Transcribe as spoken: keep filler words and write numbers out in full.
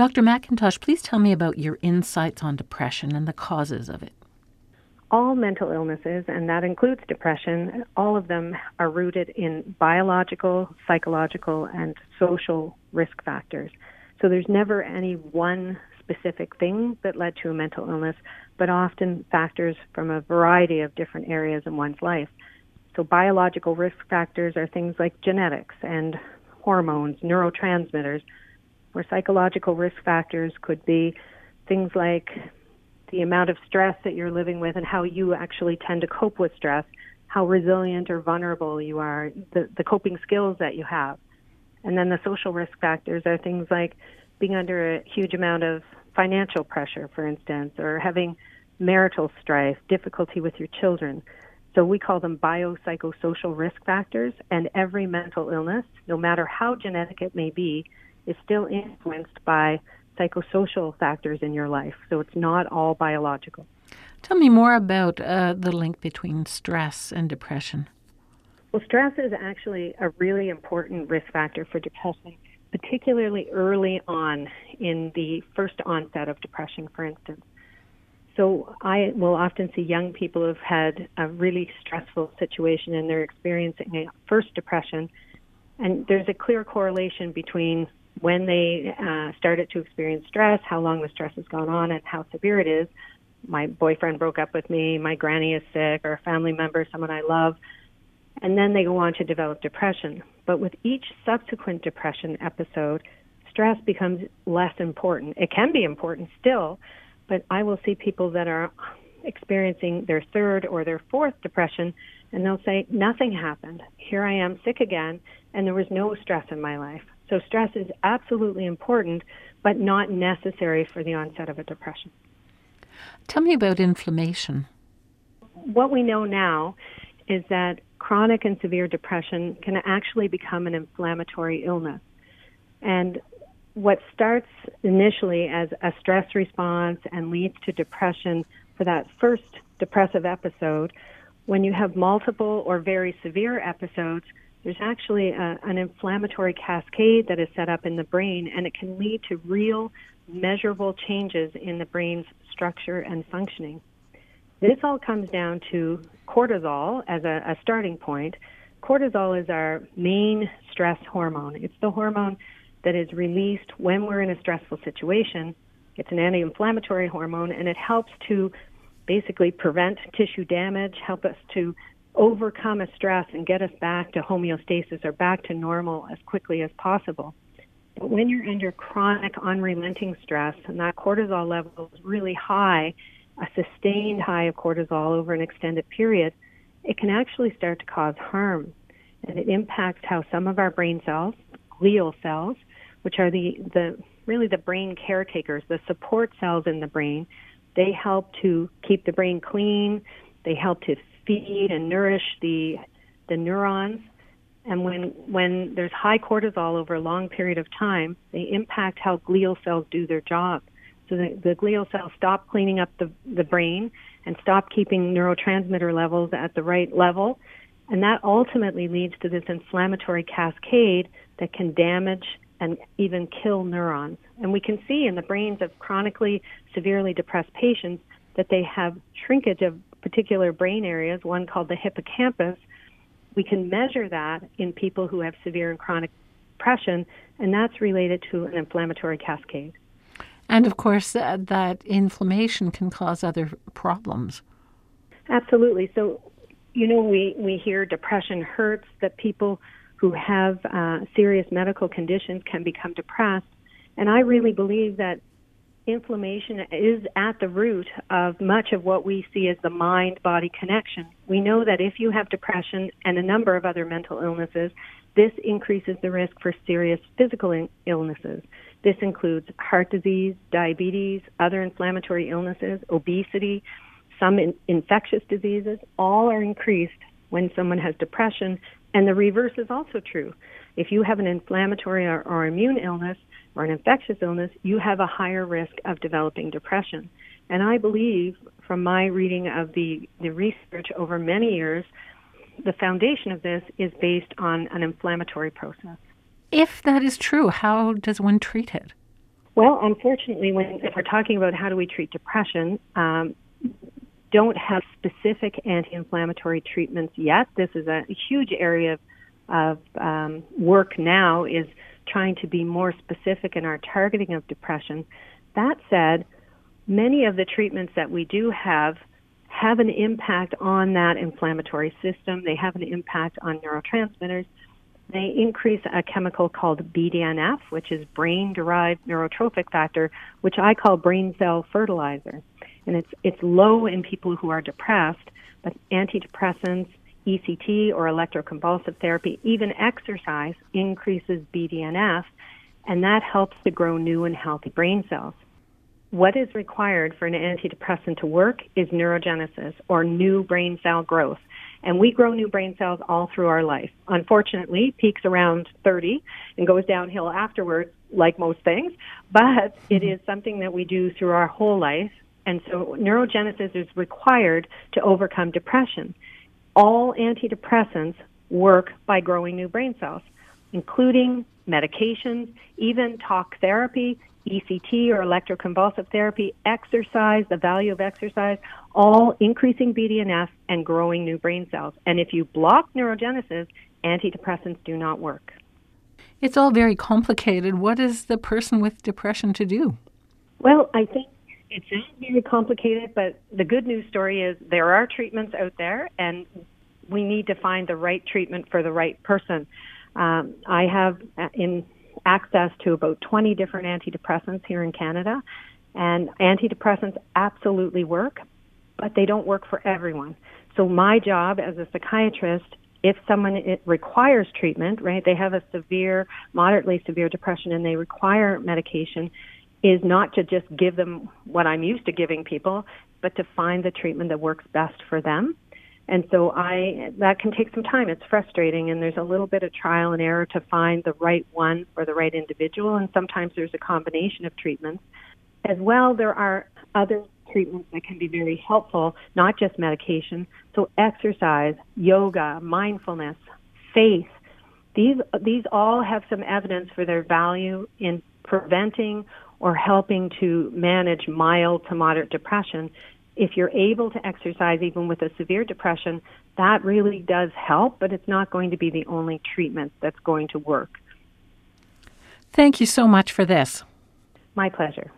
Doctor McIntosh, please tell me about your insights on depression and the causes of it. All mental illnesses, and that includes depression, all of them are rooted in biological, psychological, and social risk factors. So there's never any one specific thing that led to a mental illness, but often factors from a variety of different areas in one's life. So biological risk factors are things like genetics and hormones, neurotransmitters, where psychological risk factors could be things like the amount of stress that you're living with and how you actually tend to cope with stress, how resilient or vulnerable you are, the, the coping skills that you have. And then the social risk factors are things like being under a huge amount of financial pressure, for instance, or having marital strife, difficulty with your children. So we call them biopsychosocial risk factors, and every mental illness, no matter how genetic it may be, is still influenced by psychosocial factors in your life. So it's not all biological. Tell me more about uh, the link between stress and depression. Well, stress is actually a really important risk factor for depression, particularly early on in the first onset of depression, for instance. So I will often see young people who've had a really stressful situation and they're experiencing a first depression, and there's a clear correlation between when they uh, started to experience stress, how long the stress has gone on, and how severe it is. My boyfriend broke up with me, my granny is sick, or a family member, someone I love, and then they go on to develop depression. But with each subsequent depression episode, stress becomes less important. It can be important still, but I will see people that are experiencing their third or their fourth depression, and they'll say, nothing happened. Here I am sick again, and there was no stress in my life. So stress is absolutely important, but not necessary for the onset of a depression. Tell me about inflammation. What we know now is that chronic and severe depression can actually become an inflammatory illness. And what starts initially as a stress response and leads to depression for that first depressive episode, when you have multiple or very severe episodes, there's actually a, an inflammatory cascade that is set up in the brain, and it can lead to real measurable changes in the brain's structure and functioning. This all comes down to cortisol as a, a starting point. Cortisol is our main stress hormone. It's the hormone that is released when we're in a stressful situation. It's an anti-inflammatory hormone, and it helps to basically prevent tissue damage, help us to overcome a stress and get us back to homeostasis or back to normal as quickly as possible. But when you're under chronic, unrelenting stress and that cortisol level is really high, a sustained high of cortisol over an extended period, it can actually start to cause harm. And it impacts how some of our brain cells, glial cells, which are the, the really the brain caretakers, the support cells in the brain, they help to keep the brain clean, they help to feed and nourish the the neurons, and when when there's high cortisol over a long period of time, they impact how glial cells do their job. So the, the glial cells stop cleaning up the, the brain and stop keeping neurotransmitter levels at the right level, and that ultimately leads to this inflammatory cascade that can damage and even kill neurons. And we can see in the brains of chronically severely depressed patients that they have shrinkage of particular brain areas, one called the hippocampus. We can measure that in people who have severe and chronic depression, and that's related to an inflammatory cascade. And of course, uh, that inflammation can cause other problems. Absolutely. So, you know, we, we hear depression hurts, that people who have uh, serious medical conditions can become depressed. And I really believe that inflammation is at the root of much of what we see as the mind-body connection. We know that if you have depression and a number of other mental illnesses, this increases the risk for serious physical illnesses. This includes heart disease, diabetes, other inflammatory illnesses, obesity, some in- infectious diseases. All are increased when someone has depression, and the reverse is also true. If you have an inflammatory or, or immune illness, or an infectious illness, you have a higher risk of developing depression. And I believe, from my reading of the, the research over many years, the foundation of this is based on an inflammatory process. If that is true, how does one treat it? Well, unfortunately, when if we're talking about how do we treat depression, um, don't have specific anti-inflammatory treatments yet. This is a huge area of, of um, work now, is trying to be more specific in our targeting of depression. That said, many of the treatments that we do have have an impact on that inflammatory system. They have an impact on neurotransmitters. They increase a chemical called B D N F, which is brain-derived neurotrophic factor, which I call brain cell fertilizer. And it's it's low in people who are depressed, but antidepressants, E C T or electroconvulsive therapy, even exercise increases B D N F, and that helps to grow new and healthy brain cells. What is required for an antidepressant to work is neurogenesis, or new brain cell growth. And we grow new brain cells all through our life. Unfortunately, peaks around thirty and goes downhill afterwards, like most things, but it is something that we do through our whole life. And so neurogenesis is required to overcome depression. All antidepressants work by growing new brain cells, including medications, even talk therapy, E C T or electroconvulsive therapy, exercise, the value of exercise, all increasing B D N F and growing new brain cells. And if you block neurogenesis, antidepressants do not work. It's all very complicated. What is the person with depression to do? Well, I think it sounds very complicated, but the good news story is there are treatments out there, and we need to find the right treatment for the right person. Um, I have in access to about twenty different antidepressants here in Canada, and antidepressants absolutely work, but they don't work for everyone. So my job as a psychiatrist, if someone it requires treatment, right, they have a severe, moderately severe depression and they require medication, is not to just give them what I'm used to giving people, but to find the treatment that works best for them. And so I, that can take some time. It's frustrating, and there's a little bit of trial and error to find the right one for the right individual, and sometimes there's a combination of treatments. As well, there are other treatments that can be very helpful, not just medication. So exercise, yoga, mindfulness, faith, these, these all have some evidence for their value in preventing or helping to manage mild to moderate depression. If you're able to exercise even with a severe depression, that really does help, but it's not going to be the only treatment that's going to work. Thank you so much for this. My pleasure.